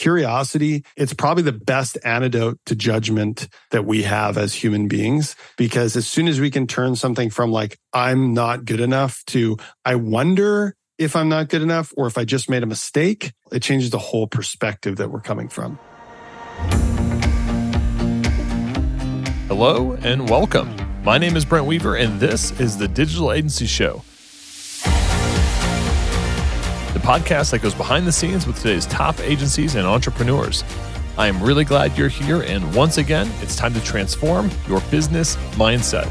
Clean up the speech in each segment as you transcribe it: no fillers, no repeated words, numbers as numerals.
curiosity, it's probably the best antidote to judgment that we have as human beings. Because as soon as we can turn something from like, I'm not good enough to, I wonder if I'm not good enough or if I just made a mistake, it changes the whole perspective that we're coming from. Hello and welcome. My name is Brent Weaver and this is the Digital Agency Show, the podcast that goes behind the scenes with today's top agencies and entrepreneurs. I am really glad you're here, and once again, it's time to transform your business mindset.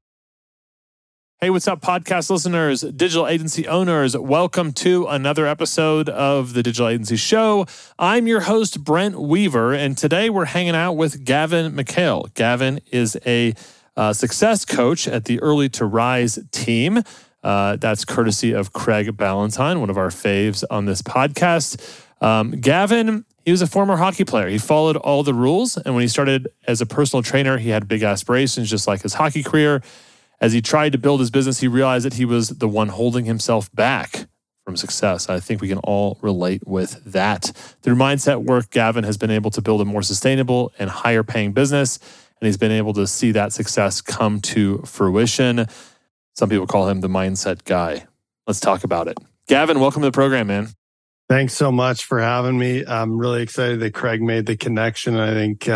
Hey, what's up, podcast listeners, digital agency owners? Welcome to another episode of the Digital Agency Show. I'm your host, Brent Weaver, and today we're hanging out with Gavin McHale. Gavin is a success coach at the Early to Rise team. That's courtesy of Craig Ballantyne, one of our faves on this podcast. Gavin, he was a former hockey player. He followed all the rules, and when he started as a personal trainer, he had big aspirations, just like his hockey career. As he tried to build his business, he realized that he was the one holding himself back from success. I think we can all relate with that. Through mindset work, Gavin has been able to build a more sustainable and higher paying business, and he's been able to see that success come to fruition. Some people call him the mindset guy. Let's talk about it. Gavin, welcome to the program, man. Thanks so much for having me. I'm really excited that Craig made the connection. I think,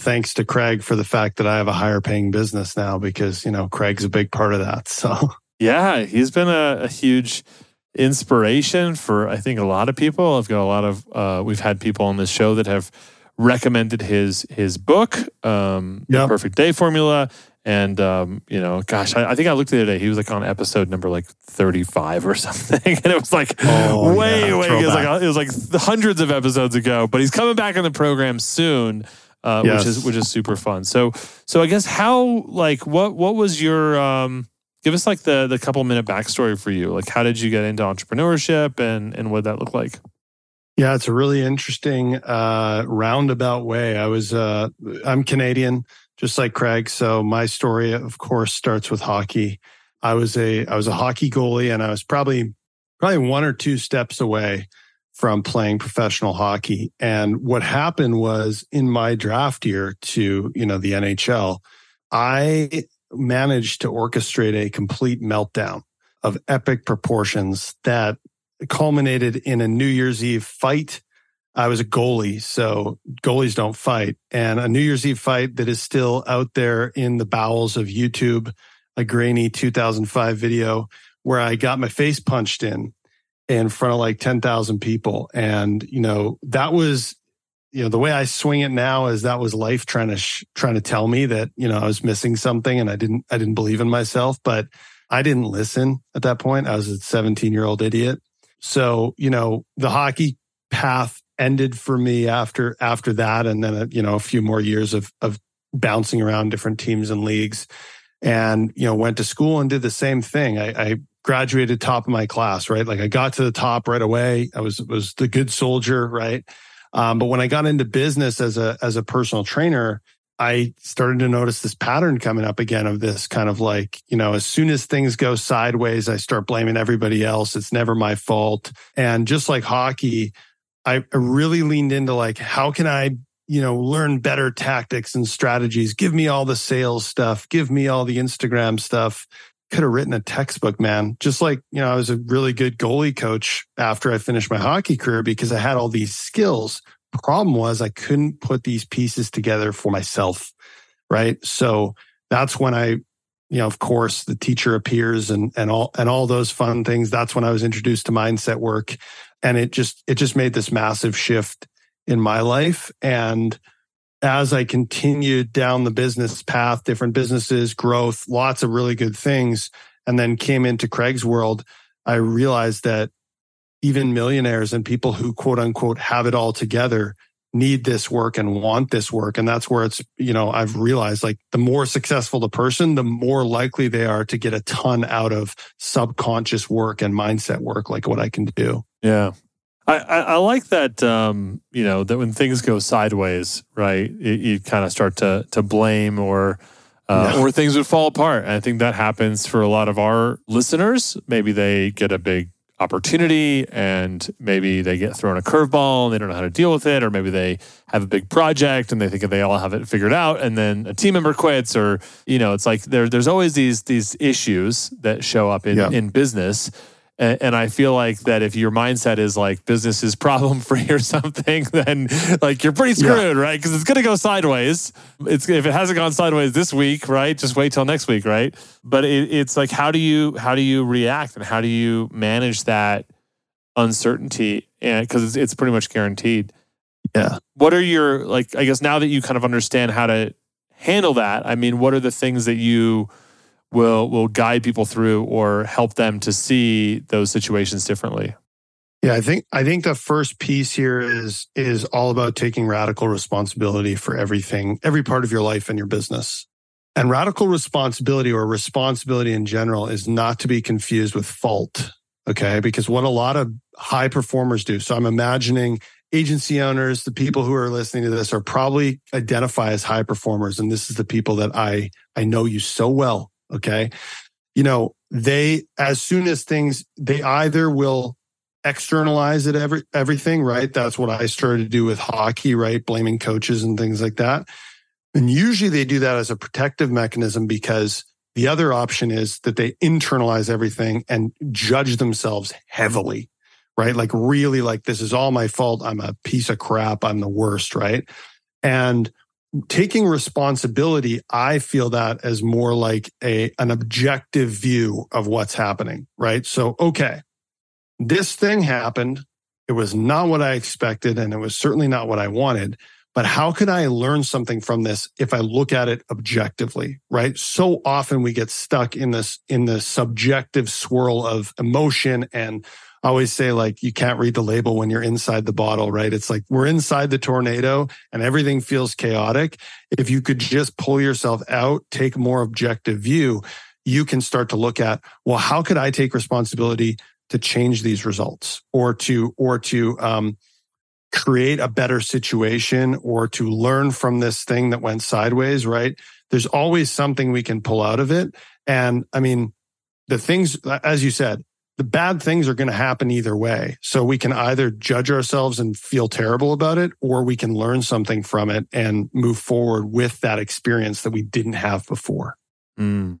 thanks to Craig for the fact that I have a higher paying business now because, Craig's a big part of that. So, yeah, he's been a huge inspiration for, I think, a lot of people. I've got a lot of, we've had people on this show that have recommended his book, The Perfect Day Formula. And, I think I looked the other day, he was like on episode number like 35 or something. And it was like it was like hundreds of episodes ago, but he's coming back on the program soon. Yes. Which is super fun. So I guess what was your give us like the couple minute backstory for you. Like, how did you get into entrepreneurship and what did that look like? Yeah, it's a really interesting roundabout way. I'm Canadian, just like Craig. So my story, of course, starts with hockey. I was a hockey goalie, and I was probably one or two steps away from playing professional hockey. And what happened was, in my draft year to the NHL, I managed to orchestrate a complete meltdown of epic proportions that culminated in a New Year's Eve fight. I was a goalie, so goalies don't fight. And a New Year's Eve fight that is still out there in the bowels of YouTube, a grainy 2005 video where I got my face punched in front of like 10,000 people. And, that was, the way I swing it now is that was life trying to tell me that, I was missing something and I didn't believe in myself, but I didn't listen at that point. I was a 17-year-old idiot. So, the hockey path ended for me after that. And then, a few more years of bouncing around different teams and leagues, and, went to school and did the same thing. I graduated top of my class, right? Like, I got to the top right away. I was the good soldier, right? But when I got into business as a personal trainer, I started to notice this pattern coming up again of this kind of like, as soon as things go sideways, I start blaming everybody else. It's never my fault. And just like hockey, I really leaned into like, how can I, learn better tactics and strategies? Give me all the sales stuff. Give me all the Instagram stuff. Could have written a textbook, man. Just like, I was a really good goalie coach after I finished my hockey career because I had all these skills. Problem was, I couldn't put these pieces together for myself, right? So that's when I, of course, the teacher appears and all those fun things. That's when I was introduced to mindset work, and it just made this massive shift in my life. And as I continued down the business path, different businesses, growth, lots of really good things, and then came into Craig's world, I realized that even millionaires and people who quote unquote have it all together need this work and want this work. And that's where it's, you know, I've realized like the more successful the person, the more likely they are to get a ton out of subconscious work and mindset work, like what I can do. Yeah. I like that, you know, that when things go sideways, right, you kind of start to blame or things would fall apart. And I think that happens for a lot of our listeners. Maybe they get a big opportunity and maybe they get thrown a curveball and they don't know how to deal with it. Or maybe they have a big project and they think they all have it figured out and then a team member quits or, you know, it's like there's always these issues that show up in business. And I feel like that if your mindset is like business is problem free or something, then like you're pretty screwed, right? Because it's going to go sideways. If it hasn't gone sideways this week, right? Just wait till next week, right? But it's like how do you react and how do you manage that uncertainty? And because it's pretty much guaranteed. Yeah. What are your I guess now that you kind of understand how to handle that? I mean, what are the things that you will guide people through or help them to see those situations differently? Yeah, I think the first piece here is all about taking radical responsibility for everything, every part of your life and your business. And radical responsibility or responsibility in general is not to be confused with fault, okay? Because what a lot of high performers do, so I'm imagining agency owners, the people who are listening to this are probably identify as high performers, and this is the people that I know you so well. Okay. You know, they either will externalize it everything, right? That's what I started to do with hockey, right? Blaming coaches and things like that. And usually they do that as a protective mechanism because the other option is that they internalize everything and judge themselves heavily, right? Like really like this is all my fault. I'm a piece of crap. I'm the worst, right? And taking responsibility, I feel that as more like an objective view of what's happening, right? So, okay, this thing happened. It was not what I expected, and it was certainly not what I wanted. But how could I learn something from this if I look at it objectively, right? So often we get stuck in the subjective swirl of emotion, and I always say like, you can't read the label when you're inside the bottle, right? It's like, we're inside the tornado and everything feels chaotic. If you could just pull yourself out, take a more objective view, you can start to look at, well, how could I take responsibility to change these results or to create a better situation or to learn from this thing that went sideways, right? There's always something we can pull out of it. And I mean, the things, as you said, the bad things are going to happen either way. So we can either judge ourselves and feel terrible about it, or we can learn something from it and move forward with that experience that we didn't have before. Mm.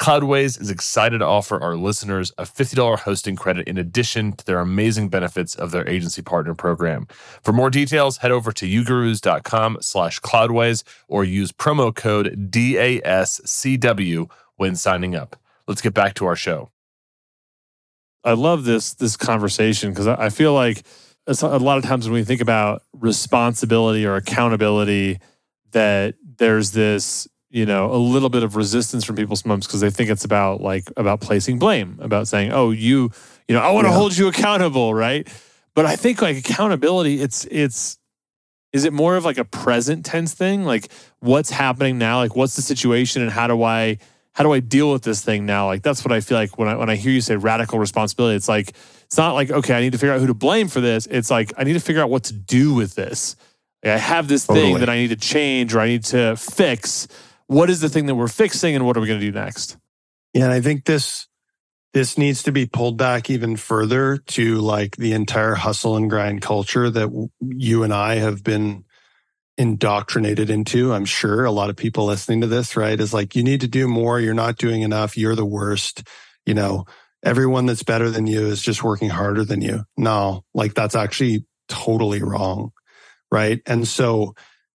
Cloudways is excited to offer our listeners a $50 hosting credit in addition to their amazing benefits of their agency partner program. For more details, head over to yougurus.com/Cloudways or use promo code DASCW when signing up. Let's get back to our show. I love this conversation because I feel like a lot of times when we think about responsibility or accountability, that there's this, you know, a little bit of resistance from people sometimes because they think it's about placing blame, about saying, oh, you know, I want to hold you accountable, right? But I think like accountability, is it more of like a present tense thing? Like what's happening now? Like what's the situation and how do I deal with this thing now? Like that's what I feel like when I hear you say radical responsibility. It's like it's not like, okay, I need to figure out who to blame for this. It's like I need to figure out what to do with this. Like, I have this thing that I need to change or I need to fix. What is the thing that we're fixing and what are we going to do next? Yeah, and I think this needs to be pulled back even further to like the entire hustle and grind culture that you and I have been indoctrinated into. I'm sure a lot of people listening to this, right, is like, you need to do more. You're not doing enough. You're the worst. You know, everyone that's better than you is just working harder than you. No, like that's actually totally wrong, right? And so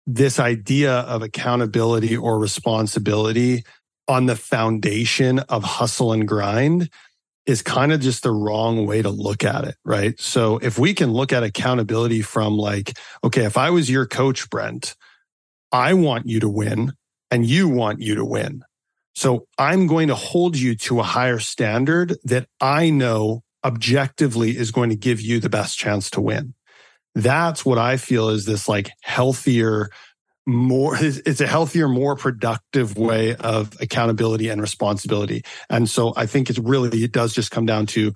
this idea of accountability or responsibility on the foundation of hustle and grind is kind of just the wrong way to look at it, right? So if we can look at accountability from like, okay, if I was your coach, Brent, I want you to win and you want you to win. So I'm going to hold you to a higher standard that I know objectively is going to give you the best chance to win. That's what I feel is this like healthier, more, it's a healthier, more productive way of accountability and responsibility. And so I think it does just come down to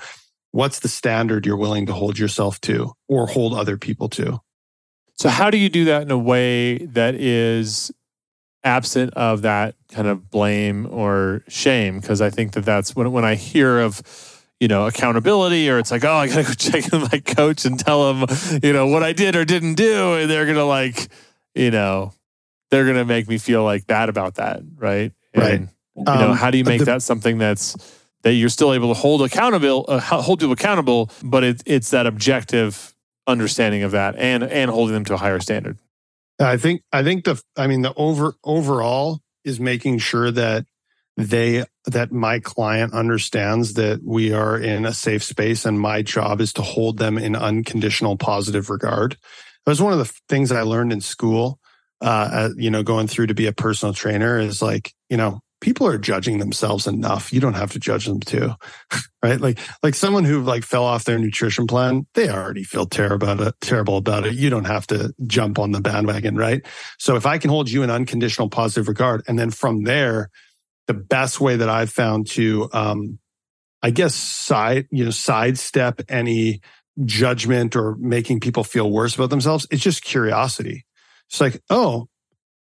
what's the standard you're willing to hold yourself to or hold other people to. So how do you do that in a way that is absent of that kind of blame or shame? Because I think that's when I hear of, you know, accountability, or it's like, oh, I gotta go check in my coach and tell him, you know, what I did or didn't do, and they're gonna like, you know, they're gonna make me feel like bad about that, right? Right. And, you know, how do you make that something that you're still able to hold people accountable, but it's that objective understanding of that and holding them to a higher standard? I think the overall is making sure that my client understands that we are in a safe space and my job is to hold them in unconditional positive regard. That was one of the things I learned in school, going through to be a personal trainer is like, you know, people are judging themselves enough. You don't have to judge them too, right? Like someone who like fell off their nutrition plan, they already feel terrible about it. You don't have to jump on the bandwagon, right? So if I can hold you in unconditional positive regard, and then from there, the best way that I've found to, sidestep any judgment or making people feel worse about themselves, it's just curiosity. It's like, oh,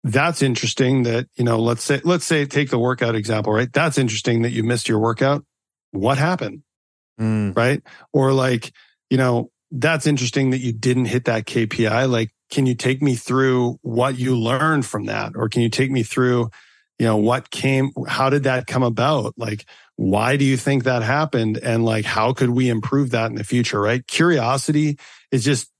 that's interesting that, you know, let's say take the workout example, right? That's interesting that you missed your workout. What happened? Right? Or like, you know, that's interesting that you didn't hit that KPI. Like, can you take me through what you learned from that? Or can you take me through, you know, how did that come about? Like, why do you think that happened? And like, how could we improve that in the future, right? Curiosity is just,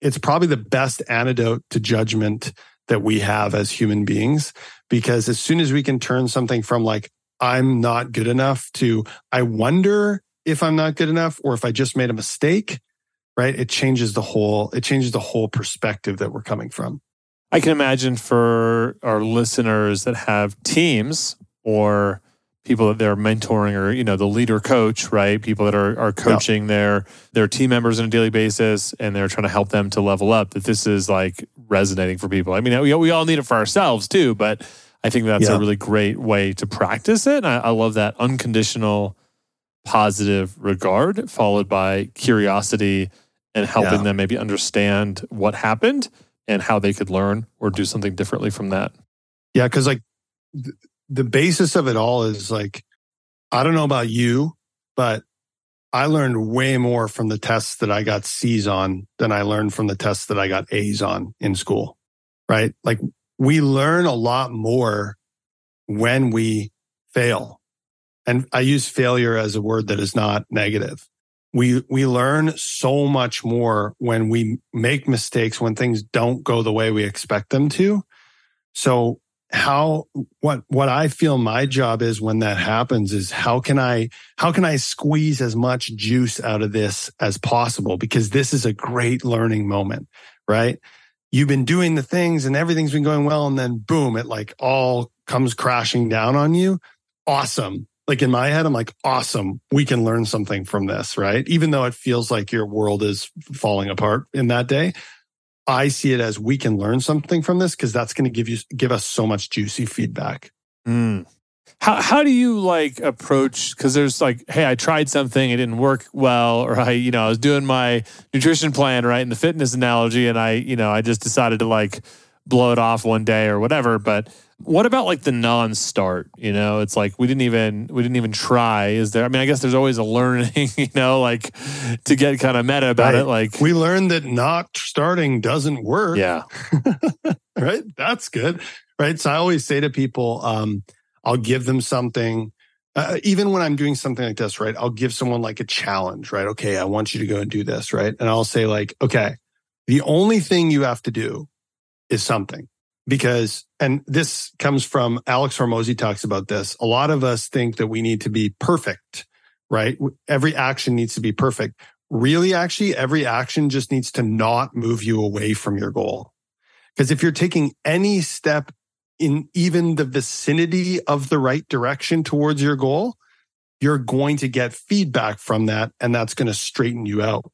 it's probably the best antidote to judgment that we have as human beings, because as soon as we can turn something from like, I'm not good enough to, I wonder if I'm not good enough or if I just made a mistake, right? It changes the whole perspective that we're coming from. I can imagine for our listeners that have teams or people that they're mentoring or, you know, the leader coach, right? People that are coaching their team members on a daily basis and they're trying to help them to level up, that this is like resonating for people. I mean, we all need it for ourselves too, but I think that's a really great way to practice it. And I love that unconditional positive regard followed by curiosity and helping them maybe understand what happened and how they could learn or do something differently from that. Yeah, because like the basis of it all is like, I don't know about you, but I learned way more from the tests that I got C's on than I learned from the tests that I got A's on in school, right? Like we learn a lot more when we fail. And I use failure as a word that is not negative. We learn so much more when we make mistakes, when things don't go the way we expect them to. So what I feel my job is when that happens is how can I squeeze as much juice out of this as possible? Because this is a great learning moment, right? You've been doing the things and everything's been going well, and then boom, it like all comes crashing down on you. Awesome. Like in my head, I'm like, awesome, we can learn something from this, right? Even though it feels like your world is falling apart in that day, I see it as we can learn something from this because that's going to give us so much juicy feedback. How do you like approach, because there's like, hey, I tried something, it didn't work well, or I was doing my nutrition plan, right, in the fitness analogy, and I just decided to like blow it off one day or whatever. But what about like the non-start? You know, it's like we didn't even try. Is there? I mean, I guess there's always a learning. You know, like to get kind of meta about it. Like we learned that not starting doesn't work. Yeah, right. That's good. Right. So I always say to people, I'll give them something. Even when I'm doing something like this, right? I'll give someone like a challenge, right? Okay, I want you to go and do this, right? And I'll say like, okay, the only thing you have to do is something. Because, and this comes from Alex Hormozi talks about this, a lot of us think that we need to be perfect, right? Every action needs to be perfect. Really, actually, every action just needs to not move you away from your goal. Because if you're taking any step in even the vicinity of the right direction towards your goal, you're going to get feedback from that, and that's going to straighten you out,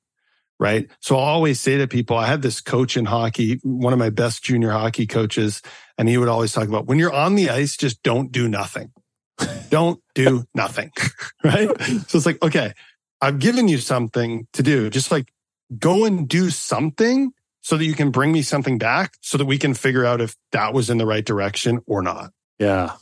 right? So I always say to people, I had this coach in hockey, one of my best junior hockey coaches, and he would always talk about, when you're on the ice, just don't do nothing. Don't do nothing, right? So it's like, okay, I've given you something to do. Just like go and do something so that you can bring me something back so that we can figure out if that was in the right direction or not. Yeah.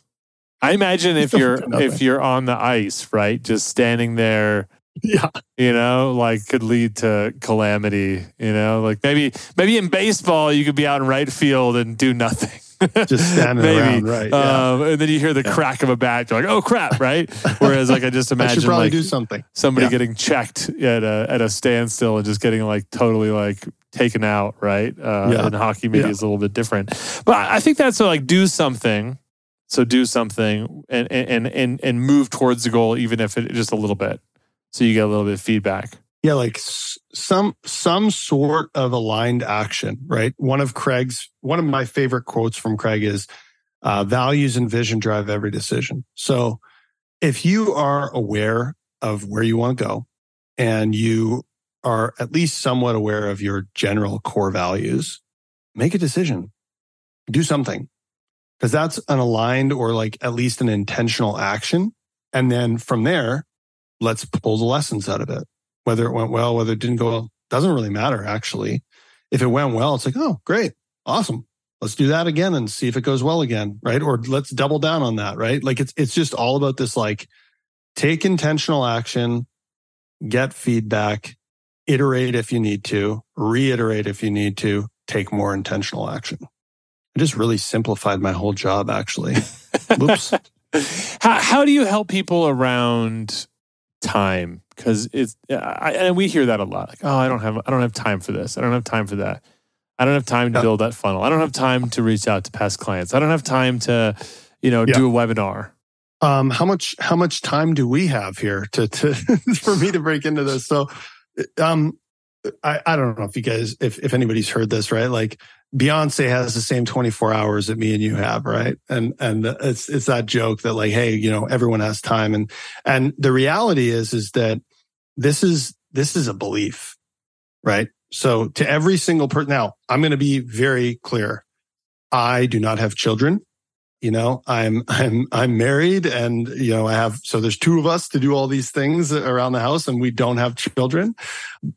I imagine if you're on the ice, right? Just standing there, yeah, you know, like could lead to calamity, you know, like maybe in baseball, you could be out in right field and do nothing. Just standing around, right? Yeah. And then you hear the crack of a bat. You're like, "Oh crap!" Right? Whereas, like, I just imagine I like do something. Somebody getting checked at a standstill and just getting like totally like taken out, right? And hockey maybe is a little bit different, but I think that's like do something. So do something and move towards the goal, even if it just a little bit. So you get a little bit of feedback. Yeah, like some sort of aligned action, right? One of my favorite quotes from Craig is, values and vision drive every decision. So if you are aware of where you want to go and you are at least somewhat aware of your general core values, make a decision, do something. Because that's an aligned or like at least an intentional action. And then from there, let's pull the lessons out of it. Whether it went well, whether it didn't go well, doesn't really matter actually. If it went well, it's like, oh, great. Awesome. Let's do that again and see if it goes well again, right? Or let's double down on that, right? Like it's just all about this, like take intentional action, get feedback, iterate if you need to, reiterate if you need to, take more intentional action. I just really simplified my whole job, actually. Oops. How do you help people around time? Because and we hear that a lot. Like, oh, I don't have time for this. I don't have time for that. I don't have time to build that funnel. I don't have time to reach out to past clients. I don't have time to, do a webinar. How much time do we have here to for me to break into this? So, I don't know if you guys, if anybody's heard this, right? Like Beyonce has the same 24 hours that me and you have, right? And it's that joke that like, hey, everyone has time. And the reality is that this is a belief, right? So to every single person, now I'm going to be very clear. I do not have children. I'm married and, I have, so there's two of us to do all these things around the house and we don't have children.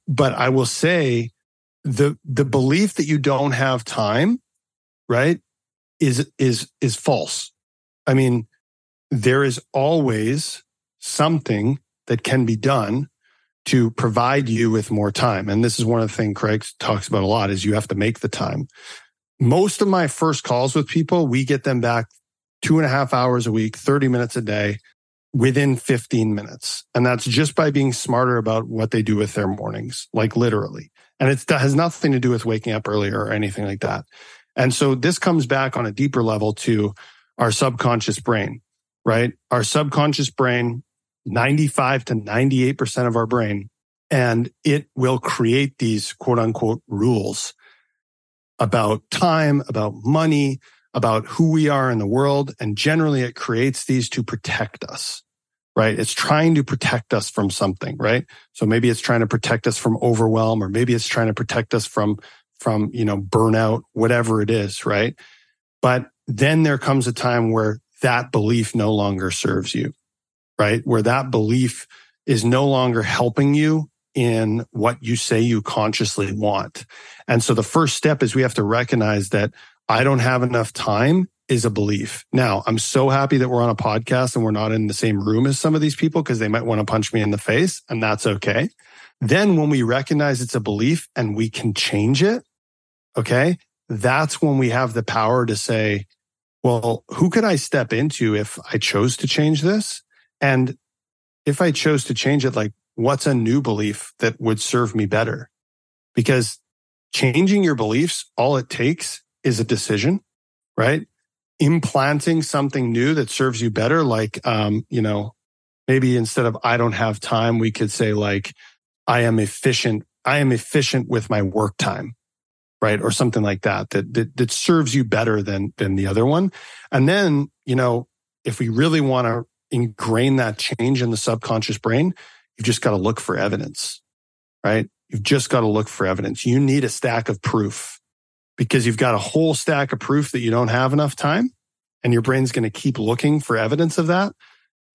But I will say the belief that you don't have time, right, is false. I mean, there is always something that can be done to provide you with more time. And this is one of the things Craig talks about a lot is you have to make the time. Most of my first calls with people, we get them back 2.5 hours a week, 30 minutes a day, within 15 minutes. And that's just by being smarter about what they do with their mornings, like literally. And it has nothing to do with waking up earlier or anything like that. And so this comes back on a deeper level to our subconscious brain, right? Our subconscious brain, 95 to 98% of our brain, and it will create these quote unquote rules about time, about money, about who we are in the world. And generally it creates these to protect us, right? It's trying to protect us from something, right? So maybe it's trying to protect us from overwhelm, or maybe it's trying to protect us from burnout, whatever it is, right? But then there comes a time where that belief no longer serves you, right? Where that belief is no longer helping you in what you say you consciously want. And so the first step is we have to recognize that I don't have enough time is a belief. Now, I'm so happy that we're on a podcast and we're not in the same room as some of these people because they might want to punch me in the face, and that's okay. Then when we recognize it's a belief and we can change it, okay, that's when we have the power to say, well, who could I step into if I chose to change this? And if I chose to change it, like, what's a new belief that would serve me better? Because changing your beliefs, all it takes is a decision, right? Implanting something new that serves you better, like, Maybe instead of I don't have time, we could say like, I am efficient with my work time, right? Or something like that, that serves you better than the other one. And then, you know, if we really want to ingrain that change in the subconscious brain, you've just got to look for evidence, right? You've just got to look for evidence. You need a stack of proof, because you've got a whole stack of proof that you don't have enough time, and your brain's going to keep looking for evidence of that.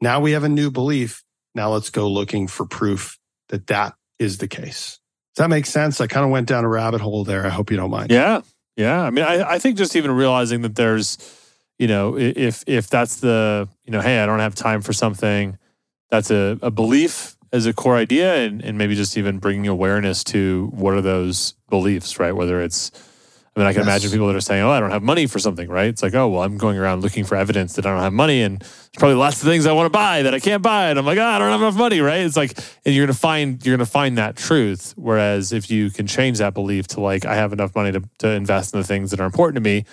Now we have a new belief. Now let's go looking for proof that that is the case. Does that make sense? I kind of went down a rabbit hole there. I hope you don't mind. Yeah. Yeah. I mean, I think just even realizing that there's, you know, if that's the, you know, hey, I don't have time for something, that's a belief as a core idea, and maybe just even bringing awareness to what are those beliefs, right? Whether it's, I mean, I can imagine people that are saying, oh, I don't have money for something, right? It's like, oh, well, I'm going around looking for evidence that I don't have money, and there's probably lots of things I want to buy that I can't buy. And I'm like, oh, I don't have enough money, right? It's like, and you're going to find that truth. Whereas if you can change that belief to like, I have enough money to invest in the things that are important to me,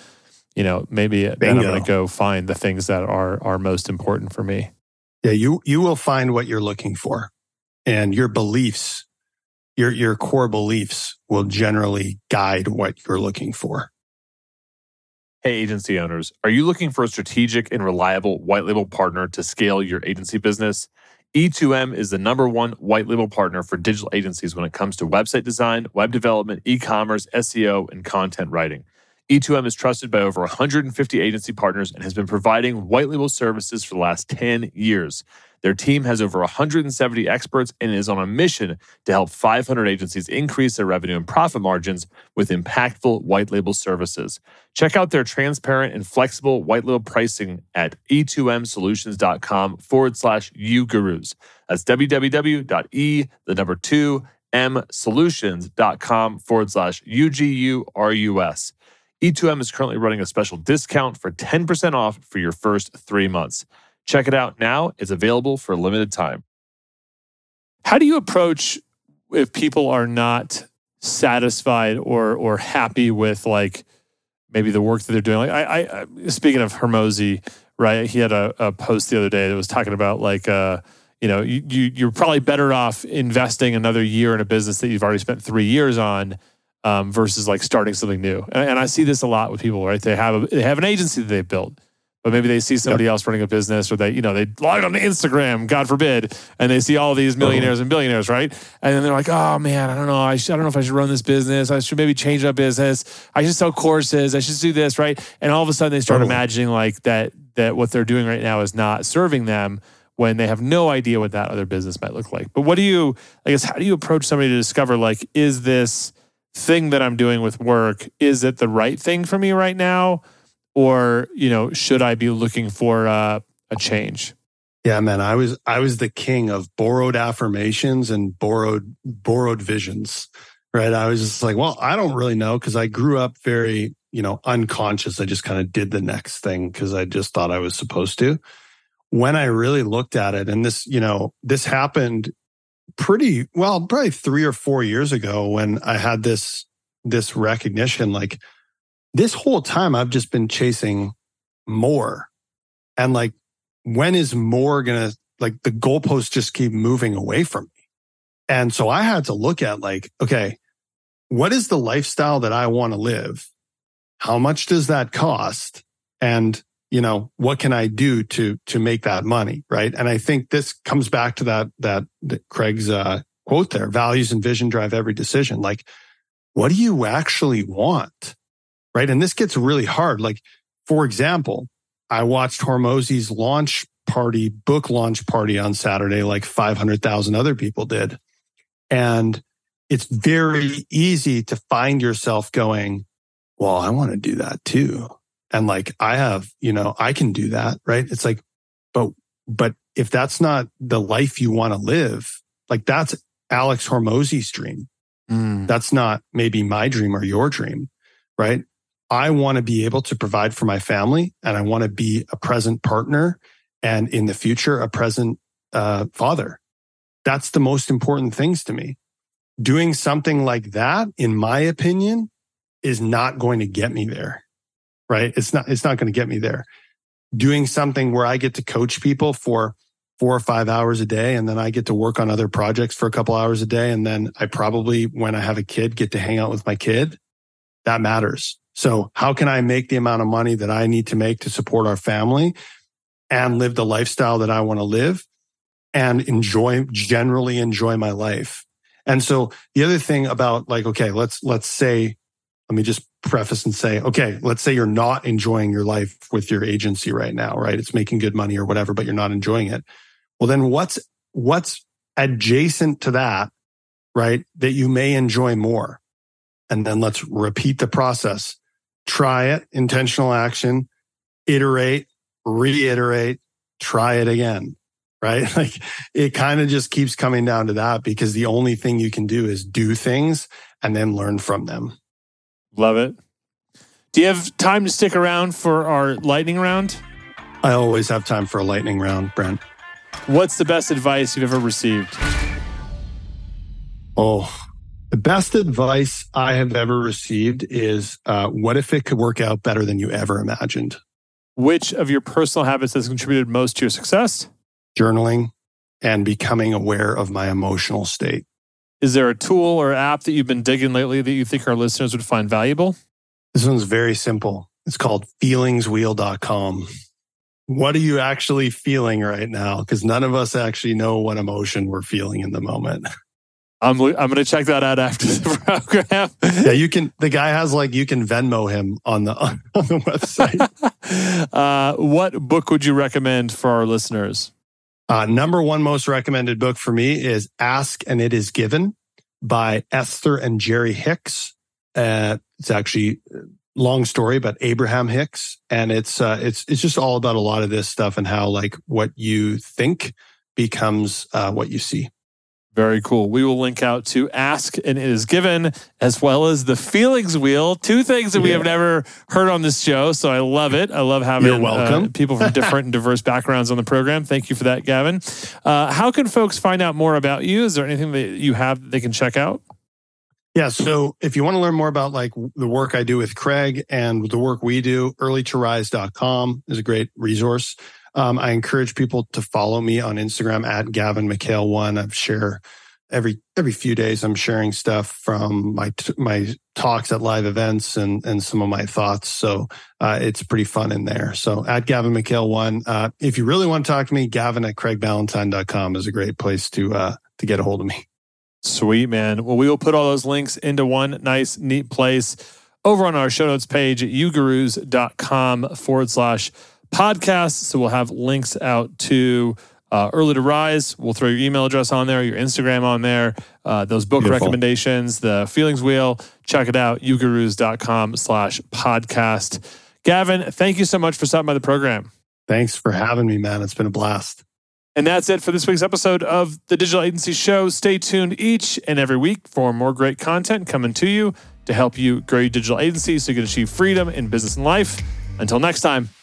you know, maybe then I'm going to go find the things that are most important for me. Yeah, you will find what you're looking for, and your beliefs, your core beliefs will generally guide what you're looking for. Hey, agency owners, are you looking for a strategic and reliable white label partner to scale your agency business? E2M is the #1 white label partner for digital agencies when it comes to website design, web development, e-commerce, SEO, and content writing. E2M is trusted by over 150 agency partners and has been providing white label services for the last 10 years. Their team has over 170 experts and is on a mission to help 500 agencies increase their revenue and profit margins with impactful white label services. Check out their transparent and flexible white label pricing at e2msolutions.com/YouGurus. That's www.e2msolutions.com/UGURUS. E2M is currently running a special discount for 10% off for your first 3 months. Check it out now. It's available for a limited time. How do you approach if people are not satisfied or happy with like maybe the work that they're doing? Like I speaking of Hormozi, right? He had a post the other day that was talking about like you know, you're probably better off investing another year in a business that you've already spent 3 years on versus like starting something new. And I see this a lot with people, right? They have an agency that they've built, but maybe they see somebody else running a business, or they, you know, they log on to Instagram, God forbid, and they see all these millionaires and billionaires, right? And then they're like, oh man, I don't know. I don't know if I should run this business. I should maybe change my business. I should sell courses. I should do this, right? And all of a sudden they start imagining like that what they're doing right now is not serving them, when they have no idea what that other business might look like. But how do you approach somebody to discover like, is this thing that I'm doing with work, is it the right thing for me right now? Or, you know, should I be looking for a change? Yeah, man, I was the king of borrowed affirmations and borrowed visions, right? I was just like, well, I don't really know, because I grew up very, you know, unconscious. I just kind of did the next thing because I just thought I was supposed to. When I really looked at it, and this, you know, this happened pretty well, probably 3 or 4 years ago, when I had this recognition, like, this whole time I've just been chasing more. And like, when is more going to, like, the goalposts just keep moving away from me. And so I had to look at like, okay, what is the lifestyle that I want to live? How much does that cost? And, you know, what can I do to make that money, right? And I think this comes back to that Craig's quote there, values and vision drive every decision. Like, what do you actually want? Right. And this gets really hard. Like, for example, I watched Hormozi's book launch party on Saturday, like 500,000 other people did. And it's very easy to find yourself going, well, I want to do that too. And like, I have, you know, I can do that. Right. It's like, but if that's not the life you want to live, like, that's Alex Hormozi's dream. Mm. That's not maybe my dream or your dream. Right. I want to be able to provide for my family, and I want to be a present partner, and in the future, a present father. That's the most important things to me. Doing something like that, in my opinion, is not going to get me there. Right. It's not going to get me there. Doing something where I get to coach people for 4 or 5 hours a day, and then I get to work on other projects for a couple hours a day. And then I probably, when I have a kid, get to hang out with my kid. That matters. So how can I make the amount of money that I need to make to support our family and live the lifestyle that I want to live and generally enjoy my life? And so the other thing about, like, okay, let's say you're not enjoying your life with your agency right now, right? It's making good money or whatever, but you're not enjoying it. Well, then what's adjacent to that, right? That you may enjoy more. And then let's repeat the process. Try it, intentional action, iterate, reiterate, try it again, right? Like, it kind of just keeps coming down to that, because the only thing you can do is do things and then learn from them. Love it. Do you have time to stick around for our lightning round? I always have time for a lightning round, Brent. What's the best advice you've ever received? Oh, the best advice I have ever received is, what if it could work out better than you ever imagined? Which of your personal habits has contributed most to your success? Journaling and becoming aware of my emotional state. Is there a tool or app that you've been digging lately that you think our listeners would find valuable? This one's very simple. It's called feelingswheel.com. What are you actually feeling right now? Because none of us actually know what emotion we're feeling in the moment. I'm going to check that out after the program. Yeah, you can. The guy has, like, you can Venmo him on the website. What book would you recommend for our listeners? Number one most recommended book for me is Ask and It Is Given by Esther and Jerry Hicks. It's actually a long story, but Abraham Hicks. And it's just all about a lot of this stuff and how, like, what you think becomes what you see. Very cool. We will link out to Ask and It Is Given, as well as The Feelings Wheel, two things that we have never heard on this show. So I love it. I love having people from different and diverse backgrounds on the program. Thank you for that, Gavin. How can folks find out more about you? Is there anything that you have that they can check out? Yeah. So if you want to learn more about, like, the work I do with Craig and the work we do, earlytorise.com is a great resource. I encourage people to follow me on Instagram at Gavin McHale1. I share every few days. I'm sharing stuff from my talks at live events and some of my thoughts. So it's pretty fun in there. So at Gavin McHale1. If you really want to talk to me, Gavin at CraigBallantyne.com is a great place to get a hold of me. Sweet, man. Well, we will put all those links into one nice, neat place over on our show notes page at yougurus.com/podcast. So we'll have links out to Early to Rise. We'll throw your email address on there, your Instagram on there, those book recommendations, the Feelings Wheel. Check it out, yougurus.com/podcast. Gavin, thank you so much for stopping by the program. Thanks for having me, man. It's been a blast. And that's it for this week's episode of the Digital Agency Show. Stay tuned each and every week for more great content coming to you to help you grow your digital agency so you can achieve freedom in business and life. Until next time,